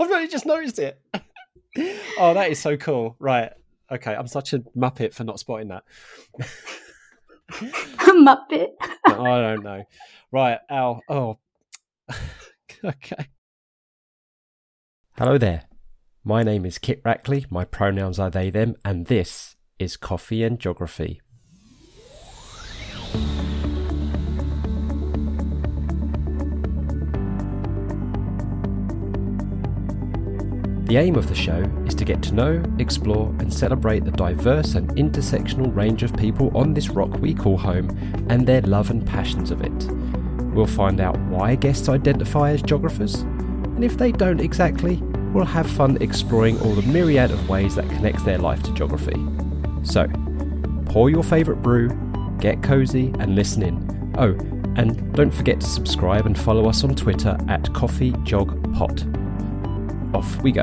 I've really just noticed it. Oh, that is so cool. Right. Okay. I'm such a muppet for not spotting that. Muppet? No, I don't know. Right. Al. Oh. Okay. Hello there. My name is Kit Rackley. My pronouns are they, them, and this is Coffee and Geography. The aim of the show is to get to know, explore and celebrate the diverse and intersectional range of people on this rock we call home and their love and passions of it. We'll find out why guests identify as geographers, and if they don't exactly, we'll have fun exploring all the myriad of ways that connects their life to geography. So, pour your favourite brew, get cosy and listen in. Oh, and don't forget to subscribe and follow us on Twitter at CoffeeJogPod. Off we go.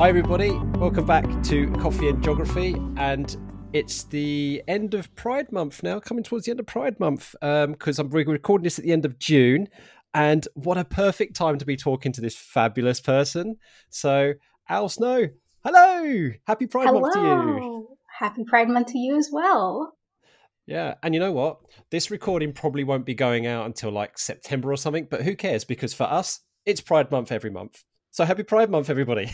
Hi everybody, welcome back to Coffee and Geography, and it's the end of Pride Month now, coming towards the end of Pride Month, because I'm recording this at the end of June, and what a perfect time to be talking to this fabulous person. So, Al Snow, hello! Happy Pride Month to you! Happy Pride Month to you as well! Yeah, and you know what? This recording probably won't be going out until like September or something, but who cares? Because for us, it's Pride Month every month. So happy Pride Month, everybody.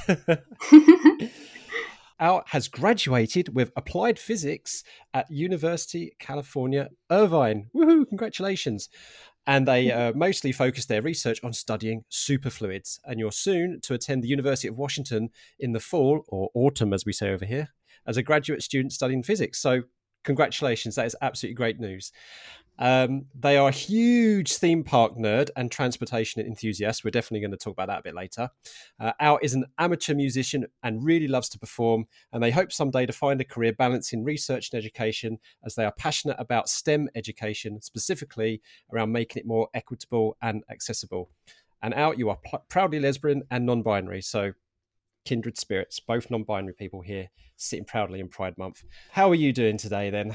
Al has graduated with Applied Physics at University of California, Irvine. Woohoo, congratulations. And they mostly focus their research on studying superfluids. And you're soon to attend the University of Washington in the fall, or autumn as we say over here, as a graduate student studying physics. So congratulations, that is absolutely great news. They are a huge theme park nerd and transportation enthusiast. We're definitely going to talk about that a bit later. Al is an amateur musician and really loves to perform, and they hope someday to find a career balancing research and education, as they are passionate about STEM education, specifically around making it more equitable and accessible. And Al, you are proudly lesbian and non-binary, so kindred spirits, both non-binary people here sitting proudly in Pride Month. How are you doing today then?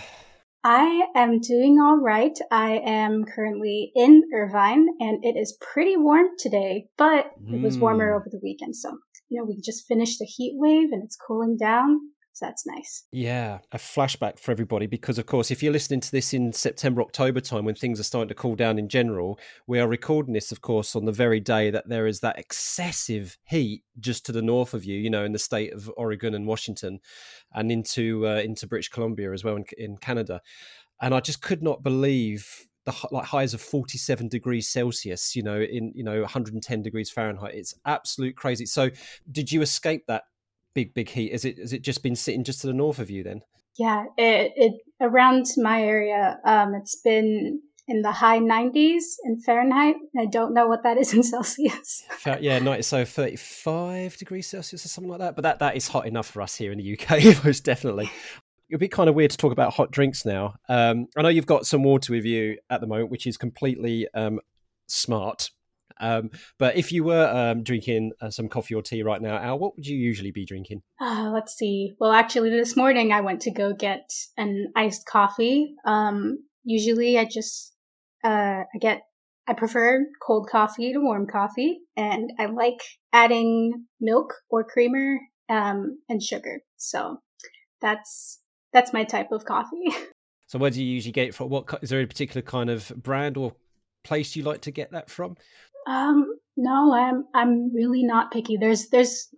I am doing all right. I am currently in Irvine and it is pretty warm today, but it was warmer over the weekend. So, you know, we just finished the heat wave and it's cooling down. So that's nice. Yeah, a flashback for everybody, because of course, if you're listening to this in September, October time, when things are starting to cool down in general, we are recording this, of course, on the very day that there is that excessive heat just to the north of you, you know, in the state of Oregon and Washington and into British Columbia as well in Canada. And I just could not believe like highs of 47 degrees Celsius, you know, 110 degrees Fahrenheit. It's absolute crazy. So did you escape that big heat? Is it just been sitting just to the north of you then? Yeah, it around my area it's been in the high 90s in Fahrenheit. I don't know what that is in Celsius. Yeah, so 35 degrees Celsius or something like that, but that is hot enough for us here in the UK most definitely. It'll be kind of weird to talk about hot drinks now. I know you've got some water with you at the moment, which is completely smart. But if you were drinking some coffee or tea right now, Al, what would you usually be drinking? Let's see. Well, actually, this morning I went to go get an iced coffee. Usually I just I prefer cold coffee to warm coffee, and I like adding milk or creamer and sugar. So that's my type of coffee. So where do you usually get it from? Is there a particular kind of brand or place you like to get that from? No, I'm really not picky. There's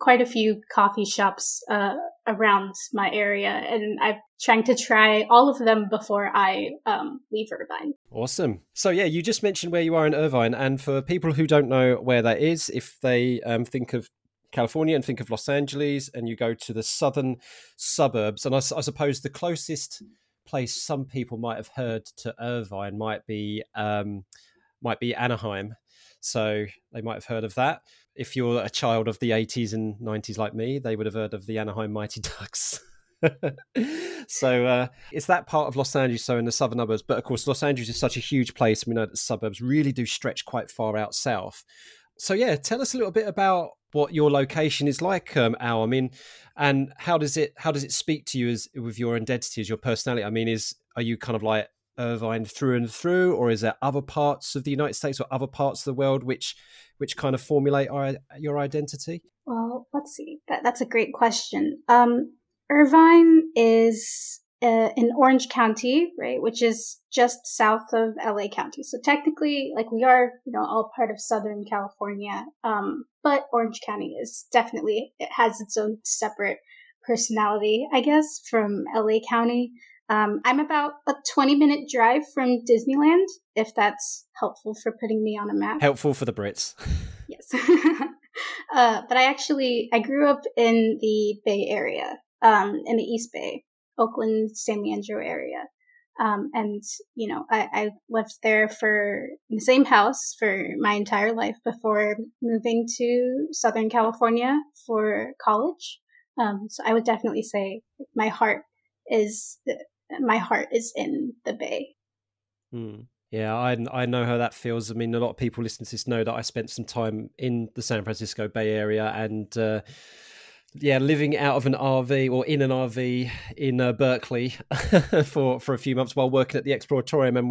quite a few coffee shops around my area, and I'm trying to try all of them before I leave Irvine. Awesome. So yeah, you just mentioned where you are in Irvine, and for people who don't know where that is, if they think of California and think of Los Angeles, and you go to the southern suburbs, and I suppose the closest place some people might have heard to Irvine might be Anaheim. So they might have heard of that. If you're a child of the 80s and 90s like me, they would have heard of the Anaheim Mighty Ducks. So it's that part of Los Angeles, so in the southern suburbs. But of course, Los Angeles is such a huge place. We know that the suburbs really do stretch quite far out south. So yeah, tell us a little bit about what your location is like, Al. I mean, and how does it speak to you with your identity, as your personality? I mean, are you kind of like Irvine through and through, or is there other parts of the United States or other parts of the world which kind of formulate your identity? Well, let's see. That's a great question. Irvine is in Orange County, right, which is just south of LA County. So technically, like, we are, you know, all part of Southern California, but Orange County is definitely, it has its own separate personality, I guess, from LA County. I'm about a 20-minute drive from Disneyland, if that's helpful for putting me on a map. Helpful for the Brits. Yes. But I grew up in the Bay Area, in the East Bay, Oakland, San Leandro area. And, you know, I lived there in the same house for my entire life before moving to Southern California for college. So I would definitely say my heart is in the Bay. Mm. Yeah, I know how that feels. I mean, a lot of people listening to this know that I spent some time in the San Francisco Bay Area, and living out of an RV or in an RV in Berkeley for a few months while working at the Exploratorium. And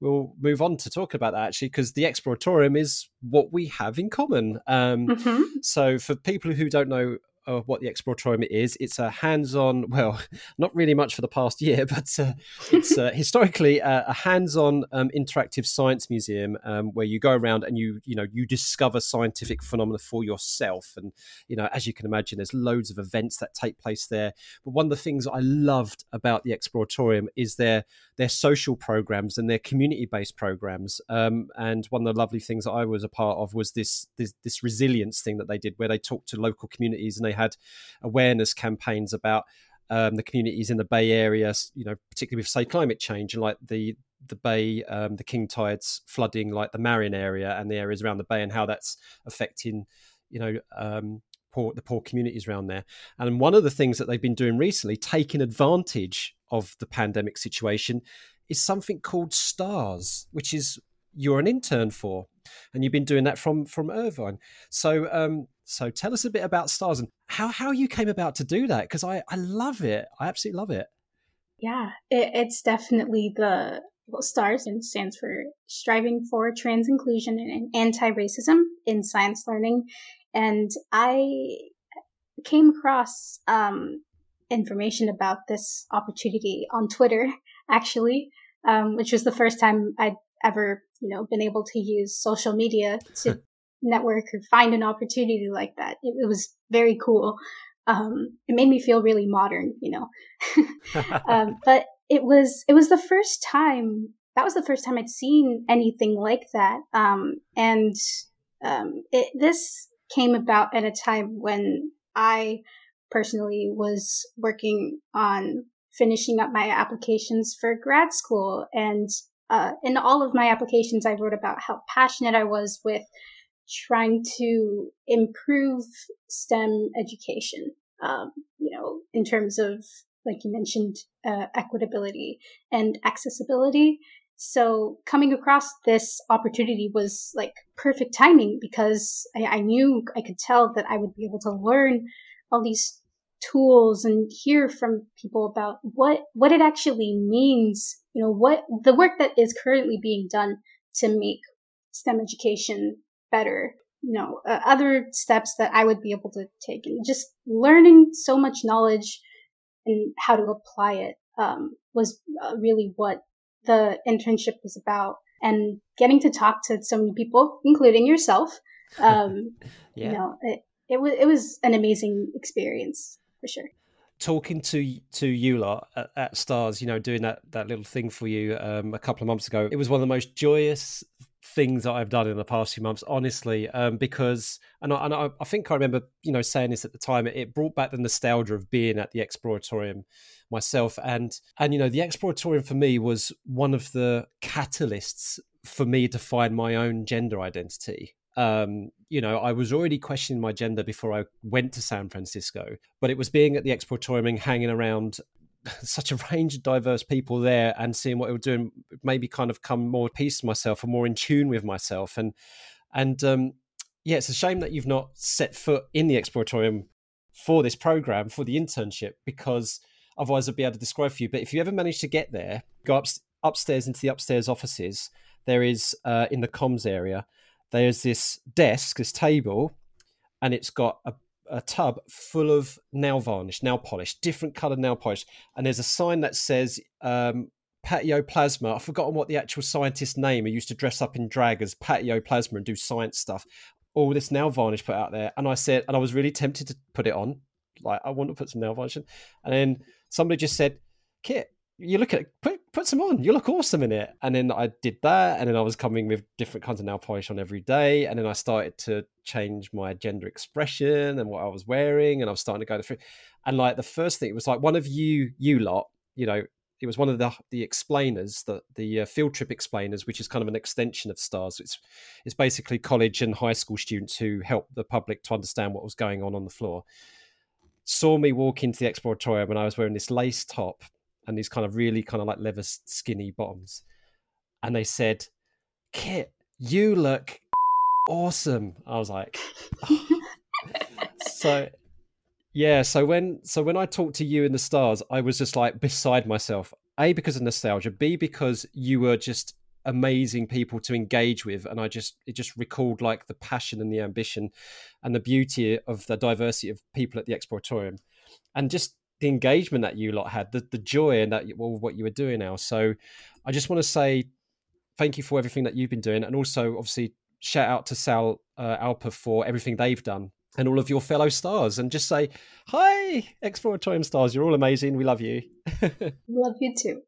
we'll move on to talk about that, actually, because the Exploratorium is what we have in common. Mm-hmm. So for people who don't know what the Exploratorium is, it's a hands-on, well, not really much for the past year, but it's historically a hands-on interactive science museum where you go around and you discover scientific phenomena for yourself. And, you know, as you can imagine, there's loads of events that take place there. But one of the things I loved about the Exploratorium is their social programs and their community-based programs. And one of the lovely things that I was a part of was this resilience thing that they did, where they talked to local communities and they had awareness campaigns about the communities in the Bay Area, you know, particularly with, say, climate change, and like the Bay, the king tides flooding, like the Marion area and the areas around the Bay, and how that's affecting, you know, the poor communities around there. And one of the things that they've been doing recently, taking advantage of the pandemic situation, is something called STARS, which is you're an intern for, and you've been doing that from Irvine. So tell us a bit about STARS and how you came about to do that, because I love it. I absolutely love it. Yeah, it's definitely STARS, and stands for Striving for Trans Inclusion and Anti-Racism in Science Learning. And I came across information about this opportunity on Twitter, actually, which was the first time I'd ever, you know, been able to use social media to network or find an opportunity like that. It was very cool. It made me feel really modern, you know. But it was the first time. That was the first time I'd seen anything like that. This came about at a time when I personally was working on finishing up my applications for grad school, and in all of my applications, I wrote about how passionate I was with trying to improve STEM education, you know, in terms of, like you mentioned, equitability and accessibility. So coming across this opportunity was like perfect timing, because I knew, I could tell that I would be able to learn all these tools and hear from people about what it actually means, you know, what the work that is currently being done to make STEM education better, you know, other steps that I would be able to take, and just learning so much knowledge and how to apply it was really what the internship was about. And getting to talk to so many people, including yourself, yeah. You know, it was an amazing experience for sure. Talking to you lot at STARS, you know, doing that little thing for you a couple of months ago, it was one of the most joyous things that I've done in the past few months, honestly, because, and I think I remember, you know, saying this at the time, it brought back the nostalgia of being at the Exploratorium myself. And, you know, the Exploratorium for me was one of the catalysts for me to find my own gender identity. You know, I was already questioning my gender before I went to San Francisco, but it was being at the Exploratorium and hanging around such a range of diverse people there and seeing what it was doing, maybe kind of come more at peace to myself and more in tune with myself. And it's a shame that you've not set foot in the Exploratorium for this program, for the internship, because Otherwise, I'd be able to describe for you. But if you ever manage to get there, go upstairs into the upstairs offices. There is, in the comms area, there's this desk, this table, and it's got a tub full of nail varnish, nail polish, different coloured nail polish. And there's a sign that says Patio Plasma. I've forgotten what the actual scientist's name. He used to dress up in drag as Patio Plasma and do science stuff. All this nail varnish put out there. And I said, and I was really tempted to put it on. Like, I want to put some nail varnish in. And then somebody just said, Kit, you look at it, put some on. You look awesome in it. And then I did that. And then I was coming with different kinds of nail polish on every day. And then I started to change my gender expression and what I was wearing. And I was starting to go through. And like the first thing, it was like one of you lot, you know, it was one of the explainers, the field trip explainers, which is kind of an extension of STARS. It's basically college and high school students who help the public to understand what was going on the floor. Saw me walk into the Exploratorium when I was wearing this lace top and these kind of really kind of like leather skinny bottoms. And they said, Kit, you look awesome. I was like, oh. So... yeah, so when I talked to you in the STARS, I was just like beside myself. A, because of nostalgia. B, because you were just amazing people to engage with, and it just recalled like the passion and the ambition, and the beauty of the diversity of people at the Exploratorium, and just the engagement that you lot had, the joy and that what you were doing now. So, I just want to say thank you for everything that you've been doing, and also obviously shout out to Sal Alper for everything they've done. And all of your fellow stars, and just say, hi, Exploratorium stars, you're all amazing. We love you. Love you too.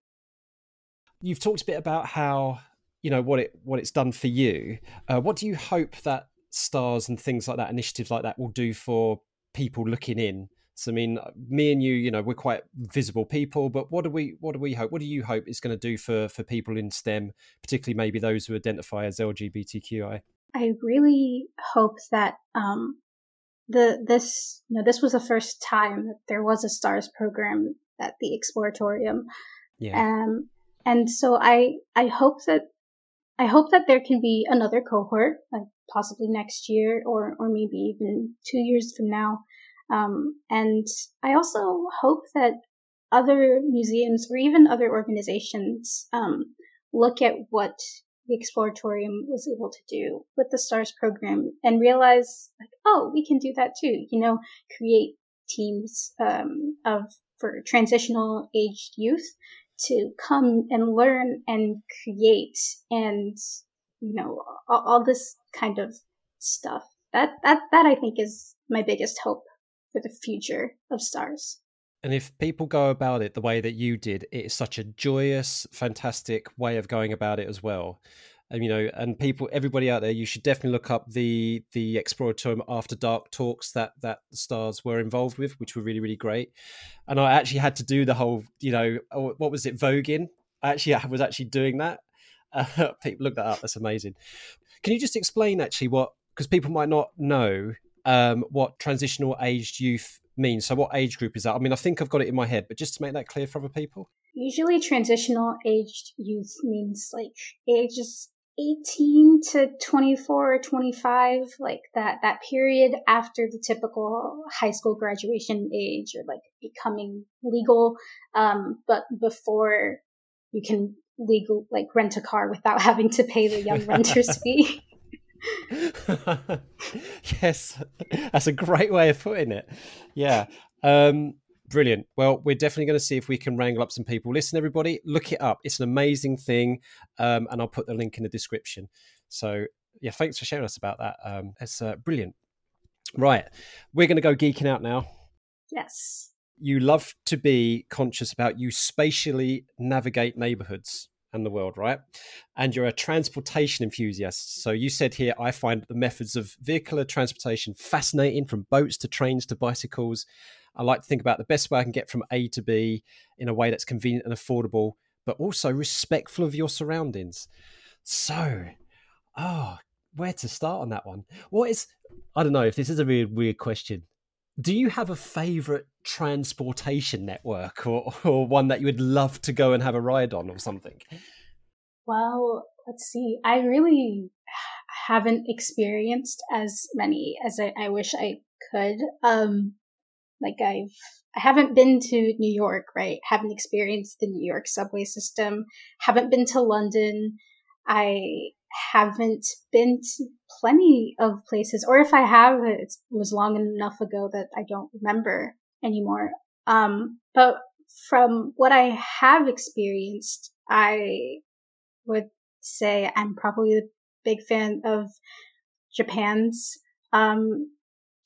You've talked a bit about how, you know, what it's done for you. What do you hope that stars and things like that, initiatives like that, will do for people looking in? So, I mean, me and you, you know, we're quite visible people, but what do we hope? What do you hope it's going to do for people in STEM, particularly maybe those who identify as LGBTQI? I really hope that, this was the first time that there was a STARS program at the Exploratorium. Yeah. And so I hope that there can be another cohort, like possibly next year or maybe even 2 years from now. And I also hope that other museums or even other organizations, look at what the Exploratorium was able to do with the STARS program and realize, like, oh, we can do that too. You know, create teams for transitional aged youth to come and learn and create, and you know, all this kind of stuff. That I think is my biggest hope for the future of STARS. And if people go about it the way that you did, it is such a joyous, fantastic way of going about it as well. And, you know, and people, everybody out there, you should definitely look up the Exploratorium After Dark talks that the stars were involved with, which were really, really great. And I actually had to do the whole, you know, what was it, voguing? I was actually doing that. People look that up. That's amazing. Can you just explain actually because people might not know what transitional aged youth mean? So what age group is that? I mean, I think I've got it in my head, but just to make that clear for other people. Usually transitional aged youth means like ages 18 to 24 or 25, like that period after the typical high school graduation age or like becoming legal, but before you can legal like rent a car without having to pay the young renter's fee. Yes, that's a great way of putting it. Yeah. Brilliant. Well, we're definitely going to see if we can wrangle up some people. Listen, everybody, look it up. It's an amazing thing. And I'll put the link in the description. So yeah, thanks for sharing us about that. It's brilliant. Right, we're going to go geeking out now. Yes. You love to be conscious about you spatially navigate neighborhoods and the world, right? And you're a transportation enthusiast. So you said here, I find the methods of vehicular transportation fascinating, from boats to trains to bicycles. I like to think about the best way I can get from A to B in a way that's convenient and affordable, but also respectful of your surroundings. So, where to start on that one? I don't know if this is a weird question. Do you have a favorite transportation network or one that you would love to go and have a ride on or something? Well, let's see. I really haven't experienced as many as I wish I could. Like I haven't been to New York, right? Haven't experienced the New York subway system. Haven't been to London. I haven't been to plenty of places, or if I have, it was long enough ago that I don't remember anymore. But from what I have experienced, I would say I'm probably a big fan of Japan's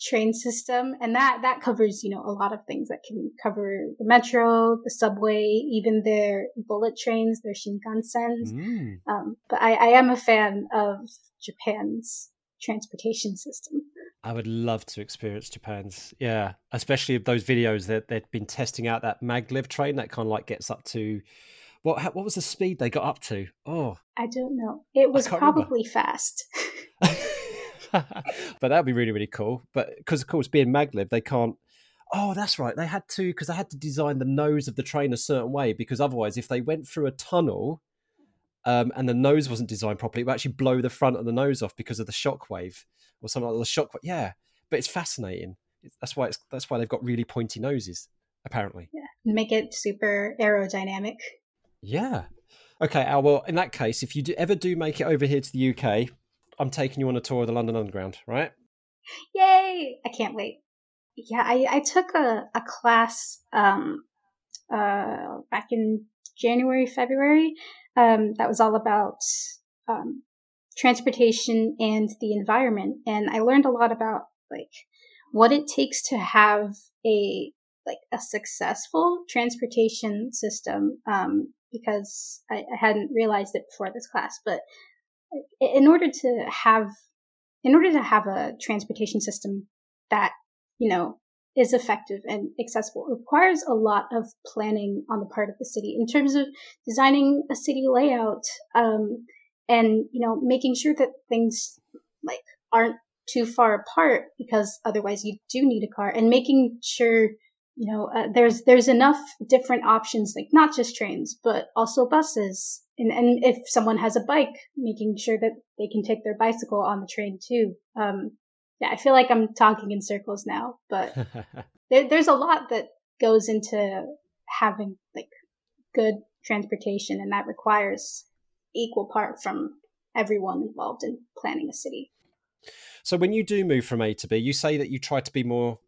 train system, and that covers, you know, a lot of things. That can cover the metro, the subway, even their bullet trains, their shinkansens. But I am a fan of Japan's transportation system. I would love to experience Japan's, yeah, especially those videos that they've been testing out, that maglev train that kind of like gets up to what was the speed they got up to? Oh, I don't know. It was probably fast. But that'd be really, really cool. But because, of course, being maglev, they can't. Oh, that's right. They had to, because they had to design the nose of the train a certain way, because otherwise, if they went through a tunnel and the nose wasn't designed properly, it would actually blow the front of the nose off because of the shockwave or something like the shockwave. Yeah, but it's fascinating. That's why they've got really pointy noses, apparently. Yeah, make it super aerodynamic. Yeah. Okay, Al, well, in that case, if you ever do make it over here to the UK, I'm taking you on a tour of the London Underground, right? Yay! I can't wait. Yeah, I took a class back in January, February, that was all about transportation and the environment. And I learned a lot about, like, what it takes to have a successful transportation system, because I hadn't realized it before this class, but in order to have a transportation system that, you know, is effective and accessible, it requires a lot of planning on the part of the city in terms of designing a city layout, and, you know, making sure that things like aren't too far apart, because otherwise you do need a car, and making sure, you know, there's enough different options, like not just trains, but also buses. And if someone has a bike, making sure that they can take their bicycle on the train too. Yeah, I feel like I'm talking in circles now, but there's a lot that goes into having like good transportation, and that requires equal part from everyone involved in planning a city. So when you do move from A to B, you say that you try to be more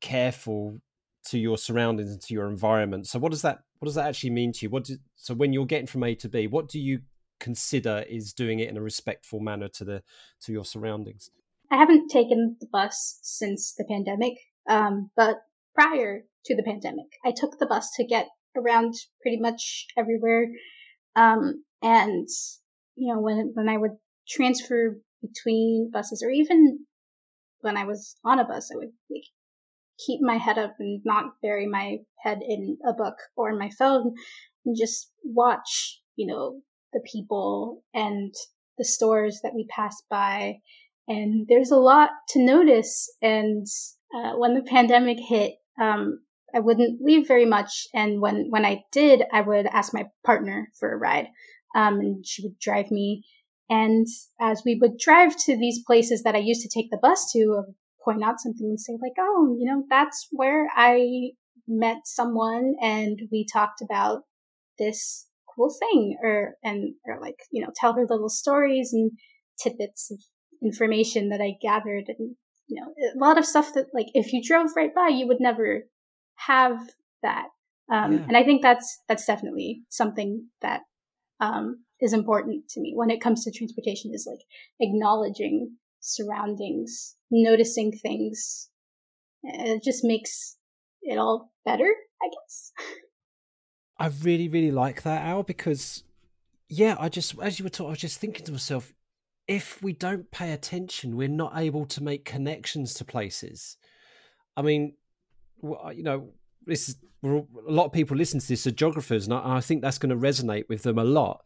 careful to your surroundings and to your environment. So what does that actually mean to you? So when you're getting from A to B, what do you consider is doing it in a respectful manner to your surroundings? I haven't taken the bus since the pandemic, but prior to the pandemic, I took the bus to get around pretty much everywhere. And, you know, when I would transfer between buses, or even when I was on a bus, I would like keep my head up and not bury my head in a book or in my phone, and just watch, you know, the people and the stores that we passed by. And there's a lot to notice. And when the pandemic hit, I wouldn't leave very much. And when I did, I would ask my partner for a ride, and she would drive me. And as we would drive to these places that I used to take the bus to, point out something and say like, oh, you know, that's where I met someone and we talked about this cool thing, or like, you know, tell her little stories and tidbits of information that I gathered. And, you know, a lot of stuff that, like, if you drove right by, you would never have that. Yeah. And I think that's definitely something that is important to me when it comes to transportation, is like acknowledging surroundings, noticing things. It just makes it all better, I guess. I really, really like that, Al, because, yeah, I just, as you were talking, I was just thinking to myself, if we don't pay attention, we're not able to make connections to places. I mean, you know, a lot of people listen to this are geographers, and I think that's going to resonate with them a lot.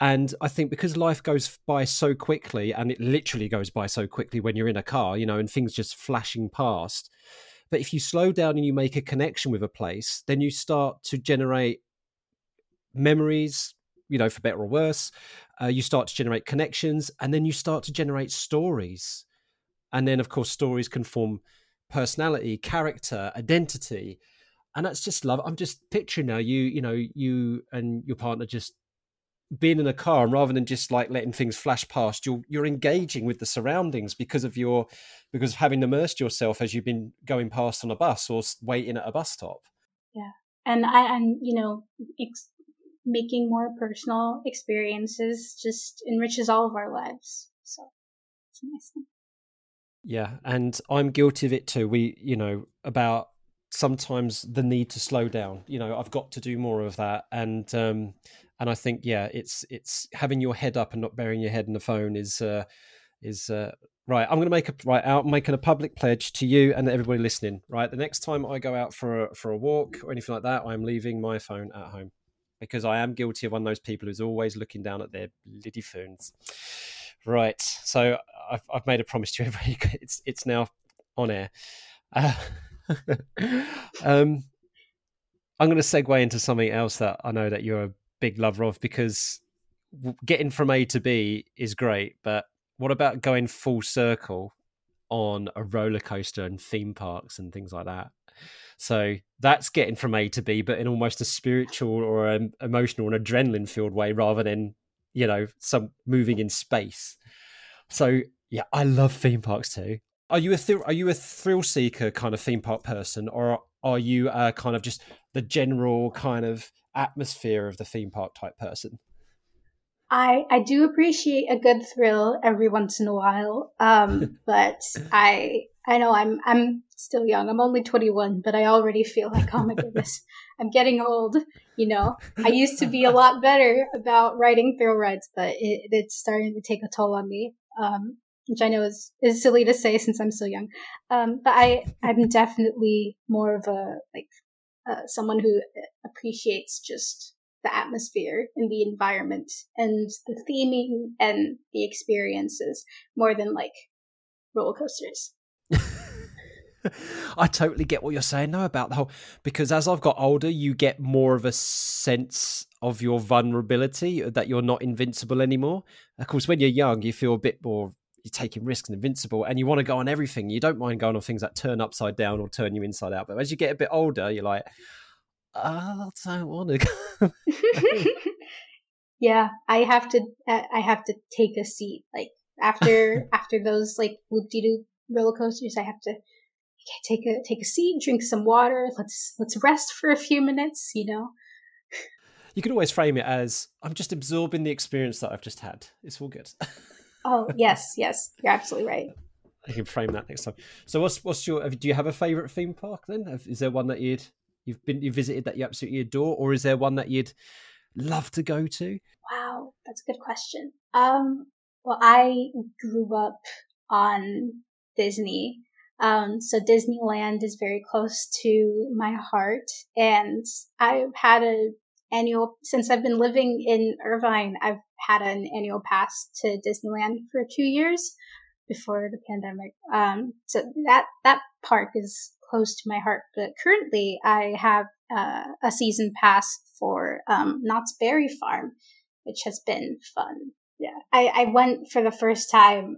And I think because life goes by so quickly, and it literally goes by so quickly when you're in a car, you know, and things just flashing past. But if you slow down and you make a connection with a place, then you start to generate memories, you know, for better or worse. You start to generate connections, and then you start to generate stories. And then, of course, stories can form personality, character, identity. And that's just love. I'm just picturing now you and your partner just being in a car, and rather than just like letting things flash past, you're engaging with the surroundings because of having immersed yourself as you've been going past on a bus or waiting at a bus stop. Yeah. And making more personal experiences just enriches all of our lives. So it's a nice thing. Yeah. And I'm guilty of it too. About sometimes the need to slow down, I've got to do more of that. And I think, it's having your head up and not burying your head in the phone is right. I'm going to making a public pledge to you and everybody listening, right? The next time I go out for a walk or anything like that, I'm leaving my phone at home, because I am guilty of one of those people who's always looking down at their bloody phones. Right. So I've made a promise to everybody. It's now on air. I'm going to segue into something else that I know that you're a big lover of, because getting from A to B is great, but what about going full circle on a roller coaster and theme parks and things like that? So that's getting from A to B, but in almost a spiritual or an emotional and adrenaline filled way, rather than some moving in space. So yeah, I love theme parks too. Are you a thrill seeker kind of theme park person, or are you kind of just the general kind of atmosphere of the theme park type person? I do appreciate a good thrill every once in a while, but I know I'm still young. I'm only 21, but I already feel like, oh my goodness, I'm getting old. I used to be a lot better about riding thrill rides, but it's starting to take a toll on me, which I know is silly to say since I'm so young. But I'm definitely more of someone who appreciates just the atmosphere and the environment and the theming and the experiences more than like roller coasters. I totally get what you're saying now about the whole, because as I've got older, you get more of a sense of your vulnerability, that you're not invincible anymore. Of course, when you're young, you feel a bit more, you're taking risks and invincible, and you want to go on everything. You don't mind going on things that turn upside down or turn you inside out. But as you get a bit older, you're like, I don't want to go. Yeah, I have to take a seat. Like after those like whoop-de-doo roller coasters, I have to take a seat, drink some water. Let's rest for a few minutes. You can always frame it as, I'm just absorbing the experience that I've just had. It's all good. Oh, yes. You're absolutely right. I can frame that next time. So what's do you have a favorite theme park then? Is there one that you've visited that you absolutely adore, or is there one that you'd love to go to? Wow, that's a good question. Well, I grew up on Disney. So Disneyland is very close to my heart, and I've had since I've been living in Irvine, I've had an annual pass to Disneyland for 2 years before the pandemic. So that park is close to my heart. But currently, I have a season pass for Knott's Berry Farm, which has been fun. Yeah, I went for the first time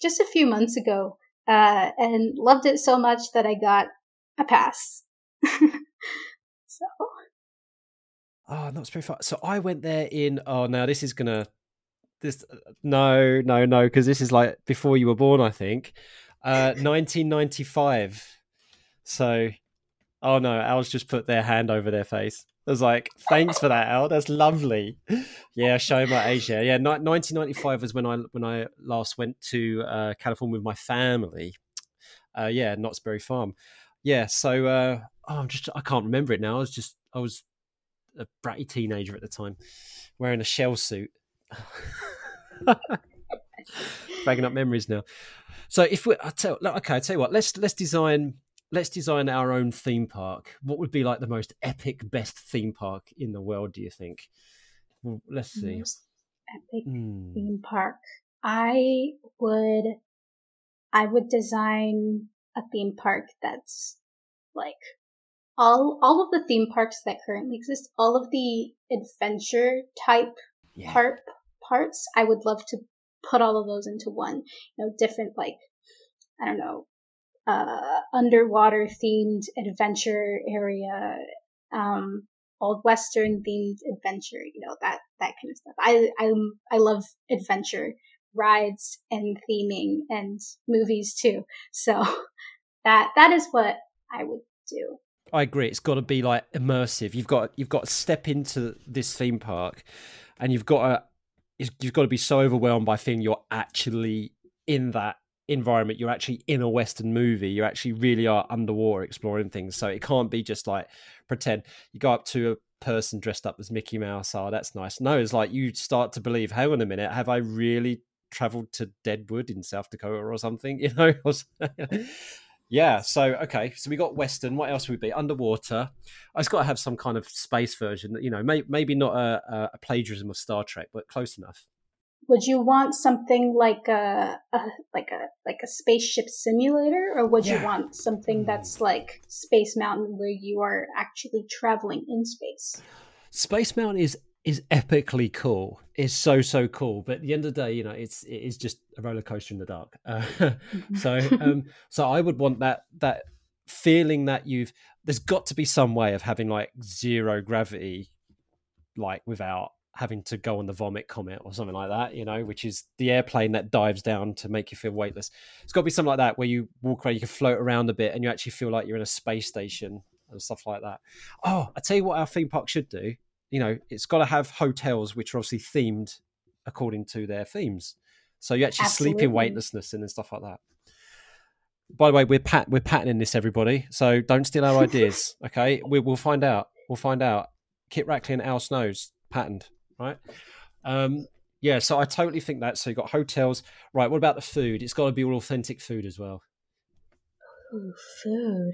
just a few months ago and loved it so much that I got a pass. So. Oh, that's pretty fun. So I went there because this is like before you were born, I think, 1995. So, oh no, Al's just put their hand over their face. I was like, thanks for that, Al. That's lovely. Yeah, showing my age. Yeah, 1995 was when I last went to California with my family. Yeah, Knott's Berry Farm. Yeah, so I can't remember it now. I was a bratty teenager at the time, wearing a shell suit. Bagging up memories now. So let's design our own theme park. What would be like the most epic, best theme park in the world, do you think? Well, let's see. Most epic theme park. I would design a theme park that's like all of the theme parks that currently exist, all of the adventure type parts, I would love to put all of those into one. Different, like, I don't know, underwater themed adventure area, old Western themed adventure, you know, that kind of stuff. I love adventure rides and theming and movies too. So that is what I would do. I agree. It's got to be like immersive. You've got to step into this theme park, and you've got to be so overwhelmed by feeling you're actually in that environment. You're actually in a Western movie. You actually really are underwater exploring things. So it can't be just like pretend. You go up to a person dressed up as Mickey Mouse. Oh, that's nice. No, it's like you start to believe, hang on a minute, have I really traveled to Deadwood in South Dakota or something? You know. Yeah, so, okay, so we got Western. What else would be? Underwater. It's got to have some kind of space version, you know, maybe not a plagiarism of Star Trek, but close enough. Would you want something like a spaceship simulator, or would you want something that's like Space Mountain, where you are actually traveling in space? Space Mountain is epically cool. It's so cool, but at the end of the day, you know, it is just a roller coaster in the dark. So I would want that feeling that there's got to be some way of having like zero gravity, like without having to go on the vomit comet or something like that, you know, which is the airplane that dives down to make you feel weightless. It's got to be something like that, where you walk around, you can float around a bit, and you actually feel like you're in a space station and stuff like that. Oh, I tell you what our theme park should do. You know, it's got to have hotels which are obviously themed according to their themes. So you actually sleep in weightlessness and stuff like that. By the way, we're patenting this, everybody. So don't steal our ideas, okay? We'll find out. We'll find out. Kit Rackley and Al Snow's patent, right? Yeah, so I totally think that. So you've got hotels. Right, what about the food? It's got to be all authentic food as well. Ooh, food.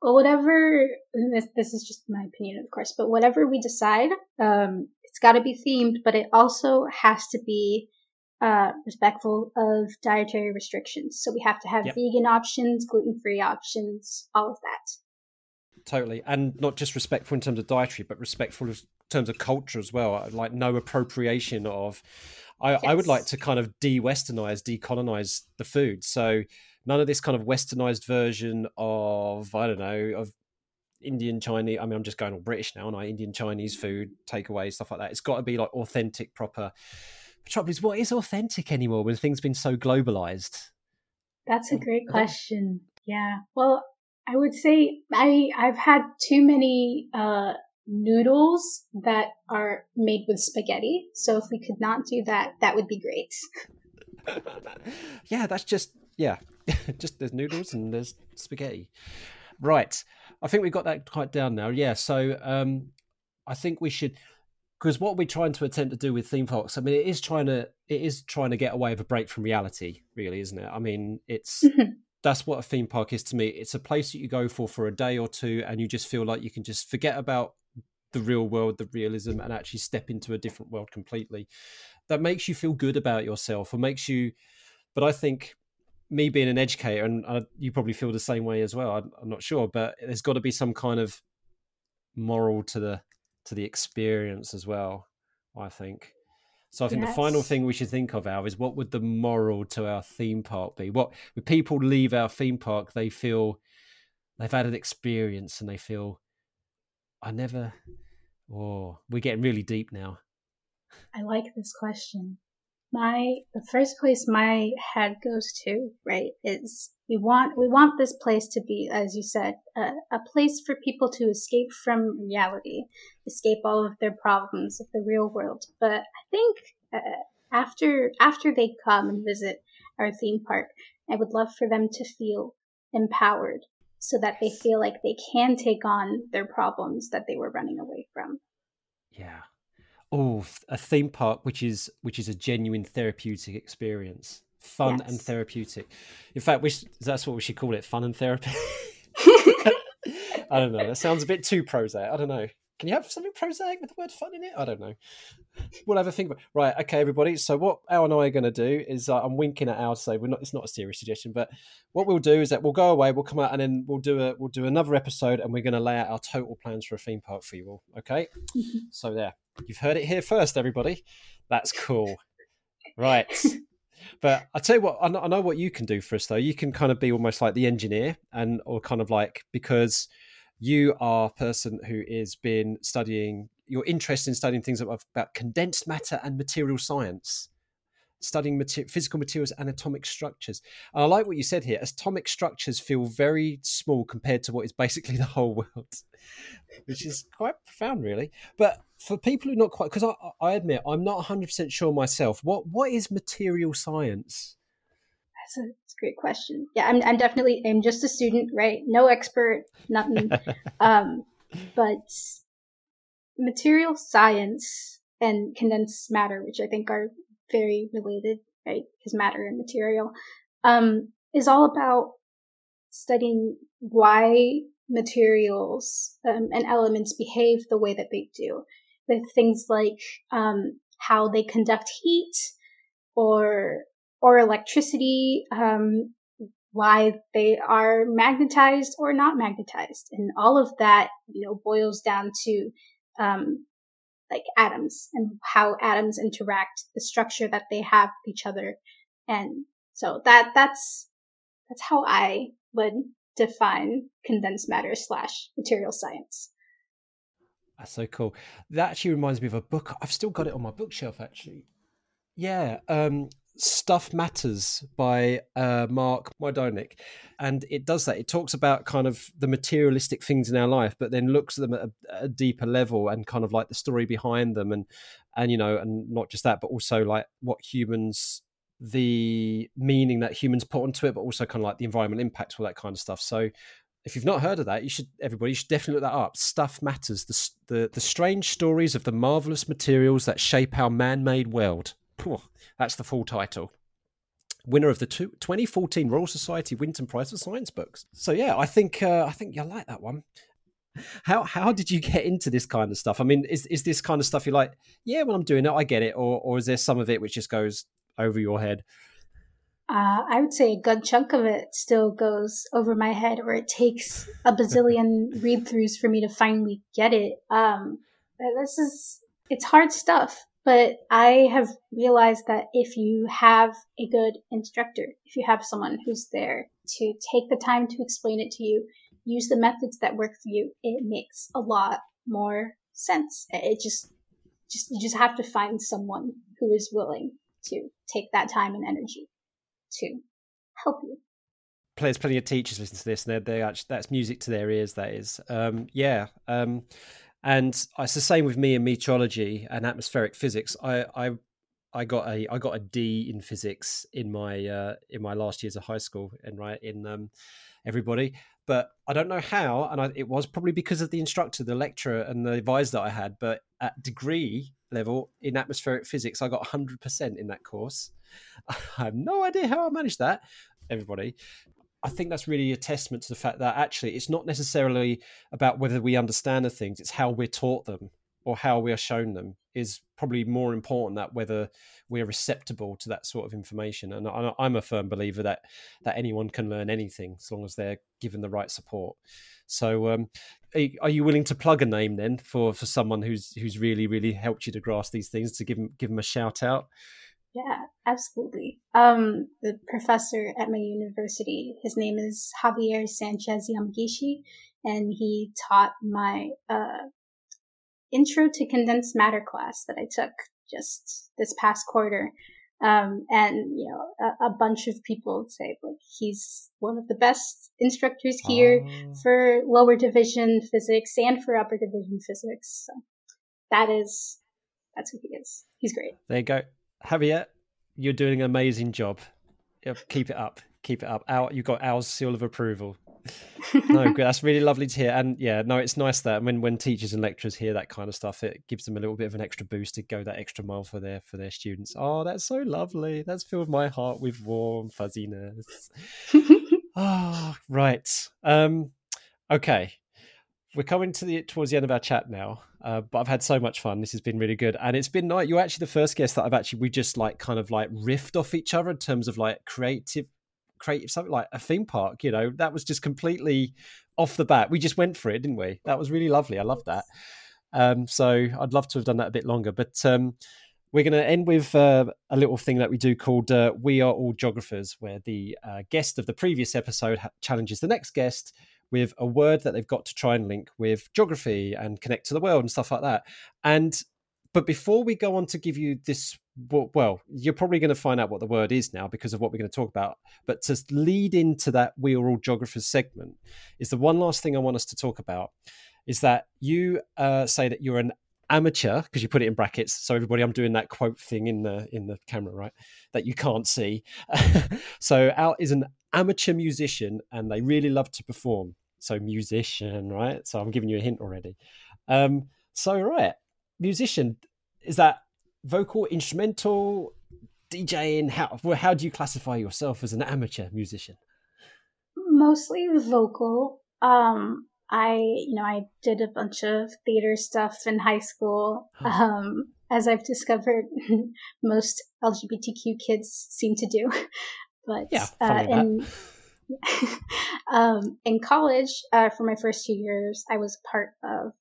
Well, whatever, this is just my opinion, of course, but whatever we decide, it's got to be themed, but it also has to be respectful of dietary restrictions. So we have to have vegan options, gluten-free options, all of that. Totally. And not just respectful in terms of dietary, but respectful in terms of culture as well, like no appropriation of... I would like to kind of de-Westernize, decolonize the food. So... none of this kind of westernized version of, I don't know, of Indian, Chinese. I mean, I'm just going all British now, and Indian, Chinese food, takeaway, stuff like that. It's got to be like authentic, proper. The trouble is, what is authentic anymore when things have been so globalized? That's a great question. Yeah. Well, I would say I've had too many noodles that are made with spaghetti. So if we could not do that, that would be great. Yeah, that's just... yeah, just there's noodles and there's spaghetti. Right. I think we've got that quite down now. Yeah, so I think we should, because what we're trying to attempt to do with theme parks, I mean, it is trying to get away of a break from reality, really, isn't it? I mean, it's that's what a theme park is to me. It's a place that you go for a day or two, and you just feel like you can just forget about the real world, the realism, and actually step into a different world completely. That makes you feel good about yourself, or makes you, but I think... me being an educator, and you probably feel the same way as well. I'm not sure, but there's got to be some kind of moral to the experience as well, I think. So I think the final thing we should think of, Al, is what would the moral to our theme park be? What when people leave our theme park, they feel they've had an experience, and they feel we're getting really deep now. I like this question. The first place my head goes to, right, is we want this place to be, as you said, a place for people to escape from reality, escape all of their problems of the real world. But I think after they come and visit our theme park, I would love for them to feel empowered, so that they feel like they can take on their problems that they were running away from. Yeah. Oh, a theme park which is a genuine therapeutic experience, fun and therapeutic. In fact, that's what we should call it: fun and therapy. I don't know. That sounds a bit too prosaic. I don't know. Can you have something prosaic with the word "fun" in it? I don't know. We'll have a think about it. Right. Okay, everybody. So what Al and I are going to do is I'm winking at Al to say it's not a serious suggestion, but what we'll do is that we'll go away, we'll come out, and then we'll do another episode, and we're going to lay out our total plans for a theme park for you all. Okay. So there. You've heard it here first, everybody. That's cool. Right. But I tell you what, I know what you can do for us though. You can kind of be almost like the engineer, and or kind of like, because you are a person who has been studying, you're interested in studying things about condensed matter and material science, studying physical materials and atomic structures. And I like what you said here. Atomic structures feel very small compared to what is basically the whole world, which is quite profound, really. But for people who are not quite, because I admit I'm not 100% sure myself, what is material science? That's a great question. Yeah, I'm just a student, right? No expert, nothing. But material science and condensed matter, which I think are very related, right? Because matter and material is all about studying why materials and elements behave the way that they do, with things like how they conduct heat or electricity, why they are magnetized or not magnetized, and all of that, you know, boils down to like atoms and how atoms interact, the structure that they have with each other. And so that's how I would define condensed matter / material science. That's so cool. That actually reminds me of a book. I've still got it on my bookshelf, actually. Yeah. Stuff Matters by Mark Miodownik, and it does that. It talks about kind of the materialistic things in our life, but then looks at them at a deeper level and kind of like the story behind them, and you know, and not just that, but also like the meaning that humans put onto it, but also kind of like the environmental impacts, all that kind of stuff. So if you've not heard of that, everybody should definitely look that up. Stuff Matters: the strange stories of the marvelous materials that shape our man-made world. That's the full title. Winner of the 2014 Royal Society Winton Prize for Science Books. So yeah, I think you'll like that one. How did you get into this kind of stuff? I mean, is this kind of stuff you're like, yeah, when I'm doing it, I get it, or is there some of it which just goes over your head? I would say a good chunk of it still goes over my head, or it takes a bazillion read-throughs for me to finally get it. It's hard stuff. But I have realized that if you have a good instructor, if you have someone who's there to take the time to explain it to you, use the methods that work for you, it makes a lot more sense. It just you just have to find someone who is willing to take that time and energy to help you. There's plenty of teachers listening to this, and they actually, that's music to their ears. That is, yeah. And it's the same with me in meteorology and atmospheric physics. I got a D in physics in my last years of high school, and right in everybody. But I don't know how, and it was probably because of the instructor, the lecturer, and the advisor that I had. But at degree level in atmospheric physics, I got 100% in that course. I have no idea how I managed that. Everybody. I think that's really a testament to the fact that actually it's not necessarily about whether we understand the things, it's how we're taught them or how we are shown them is probably more important than whether we're receptible to that sort of information. And I'm a firm believer that anyone can learn anything as long as they're given the right support. So are you willing to plug a name then for someone who's really, really helped you to grasp these things, to give them a shout out? Yeah, absolutely. The professor at my university, his name is Javier Sanchez Yamagishi, and he taught my Intro to Condensed Matter class that I took just this past quarter. And, you know, a bunch of people say, like, he's one of the best instructors here for lower division physics and for upper division physics. So that's who he is. He's great. There you go. Javier, you're doing an amazing job. Keep it up. You got our seal of approval. No, that's really lovely to hear. And yeah, no, it's nice that when teachers and lecturers hear that kind of stuff, it gives them a little bit of an extra boost to go that extra mile for their students. Oh, that's so lovely. That's filled my heart with warm fuzziness. Oh, right. Okay. We're coming towards the end of our chat now, but I've had so much fun. This has been really good. And it's been nice. You're actually the first guest that we just like kind of like riffed off each other in terms of like creative something like a theme park, you know, that was just completely off the bat. We just went for it, didn't we? That was really lovely. I love that. So I'd love to have done that a bit longer, but We're going to end with a little thing that we do called We Are All Geographers, where the guest of the previous episode challenges the next guest with a word that they've got to try and link with geography and connect to the world and stuff like that. But before we go on to give you this, well, you're probably going to find out what the word is now because of what we're going to talk about. But to lead into that We Are All Geographers segment is the one last thing I want us to talk about is that you say that you're an amateur, because you put it in brackets, so everybody, I'm doing that quote thing in the camera, right, that you can't see. So Al is an amateur musician and they really love to perform. So musician, right? So I'm giving you a hint already. So right, musician, is that vocal, instrumental, DJing? How do you classify yourself as an amateur musician? Mostly vocal. I did a bunch of theater stuff in high school. As I've discovered, most LGBTQ kids seem to do. But yeah, in college, for my first 2 years, I was part of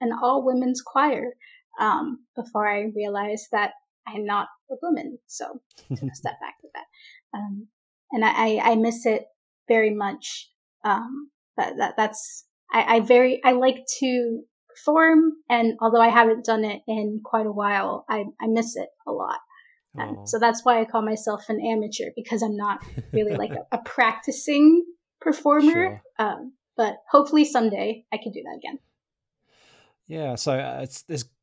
an all-women's choir before I realized that I'm not a woman. So I took a step back with that. And I miss it very much. I like to perform, and although I haven't done it in quite a while, I miss it a lot. So that's why I call myself an amateur, because I'm not really like a practicing performer. Sure. But hopefully someday I can do that again. Yeah. So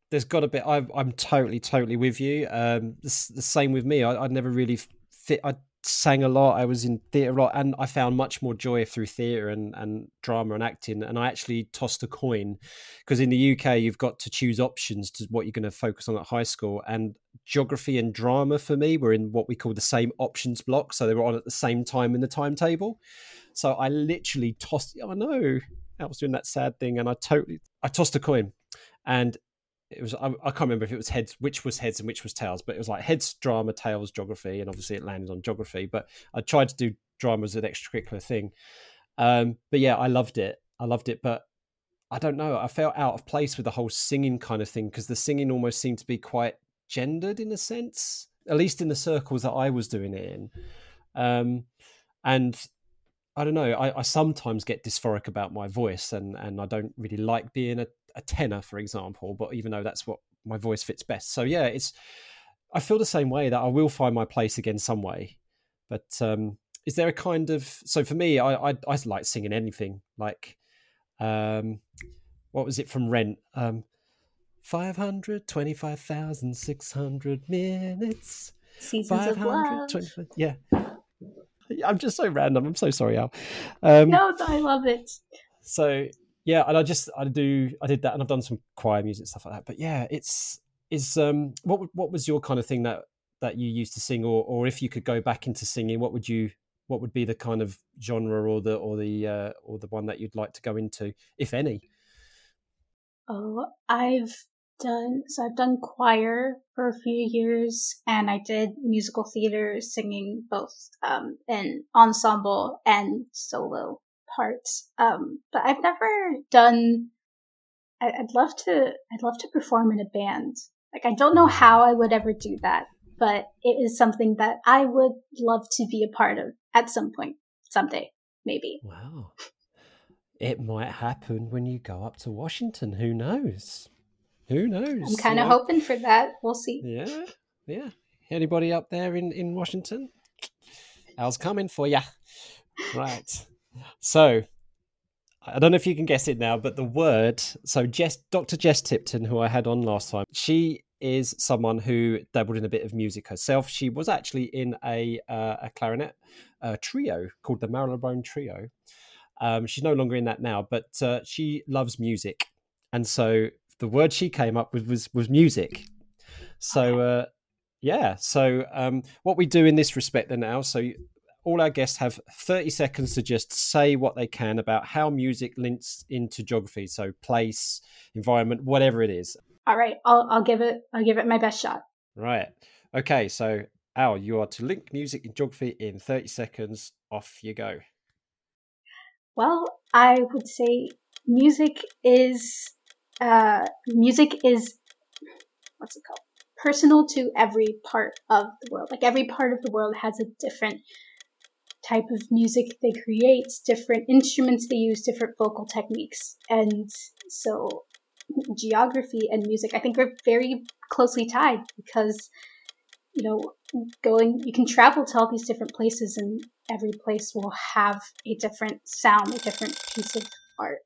there's got a bit. I'm totally with you. The same with me. I never really fit. I sang a lot, I was in theatre a lot, and I found much more joy through theatre and drama and acting. And I actually tossed a coin, because in the UK you've got to choose options to what you're going to focus on at high school, and geography and drama for me were in what we call the same options block, so they were on at the same time in the timetable. So I literally tossed, I know I was doing that sad thing, and I tossed a coin, and it was, I can't remember if it was heads, which was heads and which was tails, but it was like heads, drama, tails, geography. And obviously it landed on geography, but I tried to do drama as an extracurricular thing. But yeah, I loved it. But I don't know, I felt out of place with the whole singing kind of thing, because the singing almost seemed to be quite gendered in a sense, at least in the circles that I was doing it in. And I don't know, I sometimes get dysphoric about my voice, and I don't really like being a tenor, for example, but even though that's what my voice fits best. So yeah, I feel the same way, that I will find my place again some way. But is there a kind of, so for me, I like singing anything, like what was it from Rent, 525,600 minutes, seasons of love. Yeah, I'm just so random, I'm so sorry, Al. No, I love it. So yeah, and I did that, and I've done some choir music, stuff like that. But yeah, what was your kind of thing that you used to sing, or if you could go back into singing, what would be the kind of genre or the one that you'd like to go into, if any? Oh, I've done choir for a few years, and I did musical theater singing, both in ensemble and solo parts, but I've never done. I'd love to perform in a band. Like, I don't know how I would ever do that, but it is something that I would love to be a part of at some point, someday, maybe. Wow, it might happen when you go up to Washington. Who knows? Who knows? I'm kind of hoping for that. We'll see. Yeah, yeah. Anybody up there in Washington? Al's coming for ya. Right. So, I don't know if you can guess it now, but the word, so Dr. Jess Tipton, who I had on last time, she is someone who dabbled in a bit of music herself. She was actually in a clarinet trio called the Marylebone Trio. She's no longer in that now, but she loves music. And so the word she came up with was music. So, yeah. So what we do in this respect then now, so all our guests have 30 seconds to just say what they can about how music links into geography. So place, environment, whatever it is. All right. I'll give it my best shot. Right. Okay. So Al, you are to link music and geography in 30 seconds. Off you go. Well, I would say music is, what's it called? personal to every part of the world. Like every part of the world has a different type of music they create, different instruments they use, different vocal techniques. And so geography and music, I think, are very closely tied because, you know, you can travel to all these different places and every place will have a different sound, a different piece of art.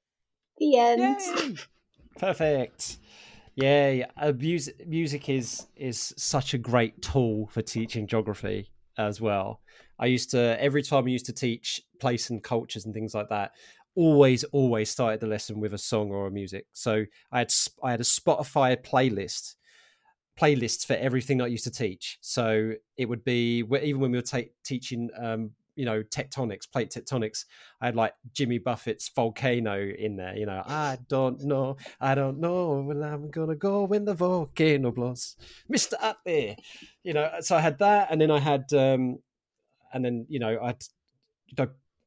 The end. Yay. Perfect. Yay. Music is such a great tool for teaching geography as well. Every time I used to teach place and cultures and things like that, always started the lesson with a song or a music. So I had a Spotify playlists for everything that I used to teach. So it would be, even when we were teaching plate tectonics, I had like Jimmy Buffett's Volcano in there, you know, I don't know when I'm gonna go when the volcano blows, Mr. Up There, you know. So I had that, and then I had I had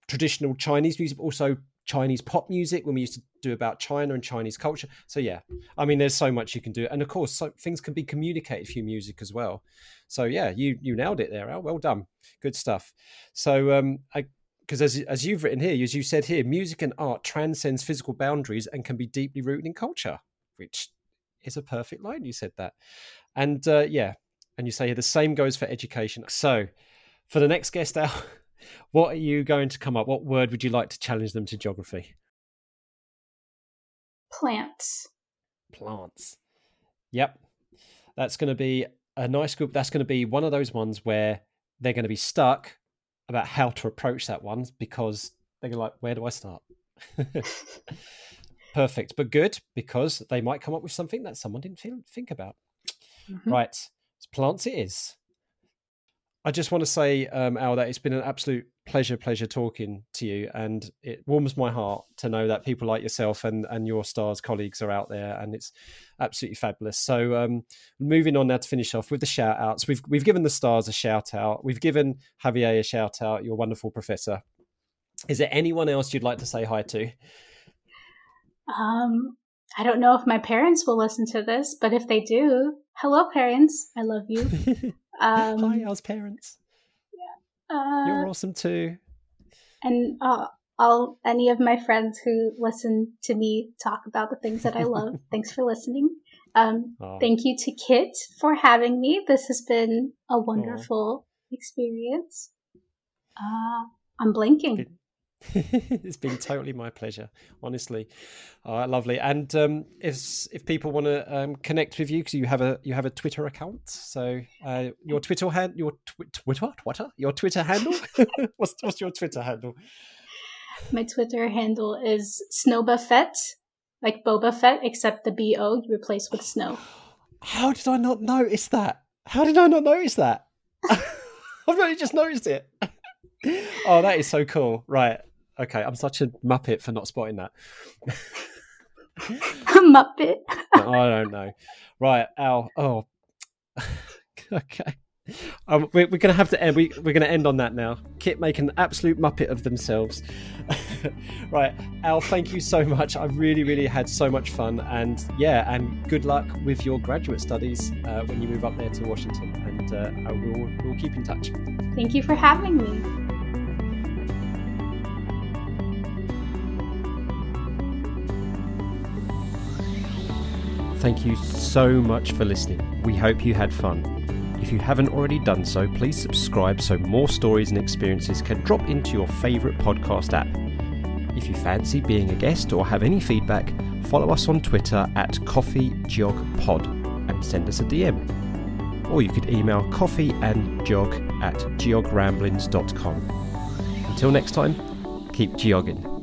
traditional Chinese music, also Chinese pop music when we used to do about China and Chinese culture. So yeah, I mean, there's so much you can do, and of course, so things can be communicated through music as well. So yeah, you nailed it there, Al. Well done, good stuff. So because as you've written here, as you said here, music and art transcends physical boundaries and can be deeply rooted in culture, which is a perfect line. You said that, and and you say here the same goes for education. So for the next guest, Al. What are you going to come up? What word would you like to challenge them to geography? Plants. Yep. That's going to be a nice group. That's going to be one of those ones where they're going to be stuck about how to approach that one because they're going to like, where do I start? Perfect. But good, because they might come up with something that someone didn't think about. Mm-hmm. Right. Plants it is. I just want to say, Al, that it's been an absolute pleasure talking to you, and it warms my heart to know that people like yourself and your STARS colleagues are out there, and it's absolutely fabulous. So moving on now to finish off with the shout-outs. We've given the STARS a shout-out. We've given Javier a shout-out, your wonderful professor. Is there anyone else you'd like to say hi to? I don't know if my parents will listen to this, but if they do, hello, parents. I love you. Hi, Al's parents. Yeah. You're awesome too. And any of my friends who listen to me talk about the things that I love, thanks for listening. Thank you to Kit for having me. This has been a wonderful experience. I'm blanking. It's been totally my pleasure, honestly. Lovely. And if people want to connect with you, because you have a Twitter account, so your Twitter handle. What's your Twitter handle? My Twitter handle is snow_bafett, like Boba Fett, except the B-O you replace with snow. How did I not notice that? I've really just noticed it. Oh, that is so cool. Right. Okay. I'm such a muppet for not spotting that. A muppet? No, I don't know. Right. Al. Oh. Okay. We're going to have to end. We're going to end on that now. Kit make an absolute muppet of themselves. Right. Al, thank you so much. I really had so much fun. And yeah, and good luck with your graduate studies when you move up there to Washington. And we'll keep in touch. Thank you for having me. Thank you so much for listening. We hope you had fun. If you haven't already done so, please subscribe so more stories and experiences can drop into your favourite podcast app. If you fancy being a guest or have any feedback, follow us on Twitter at CoffeeGeogPod and send us a DM. Or you could email coffeeandgeog@geogramblings.com. Until next time, keep geogging.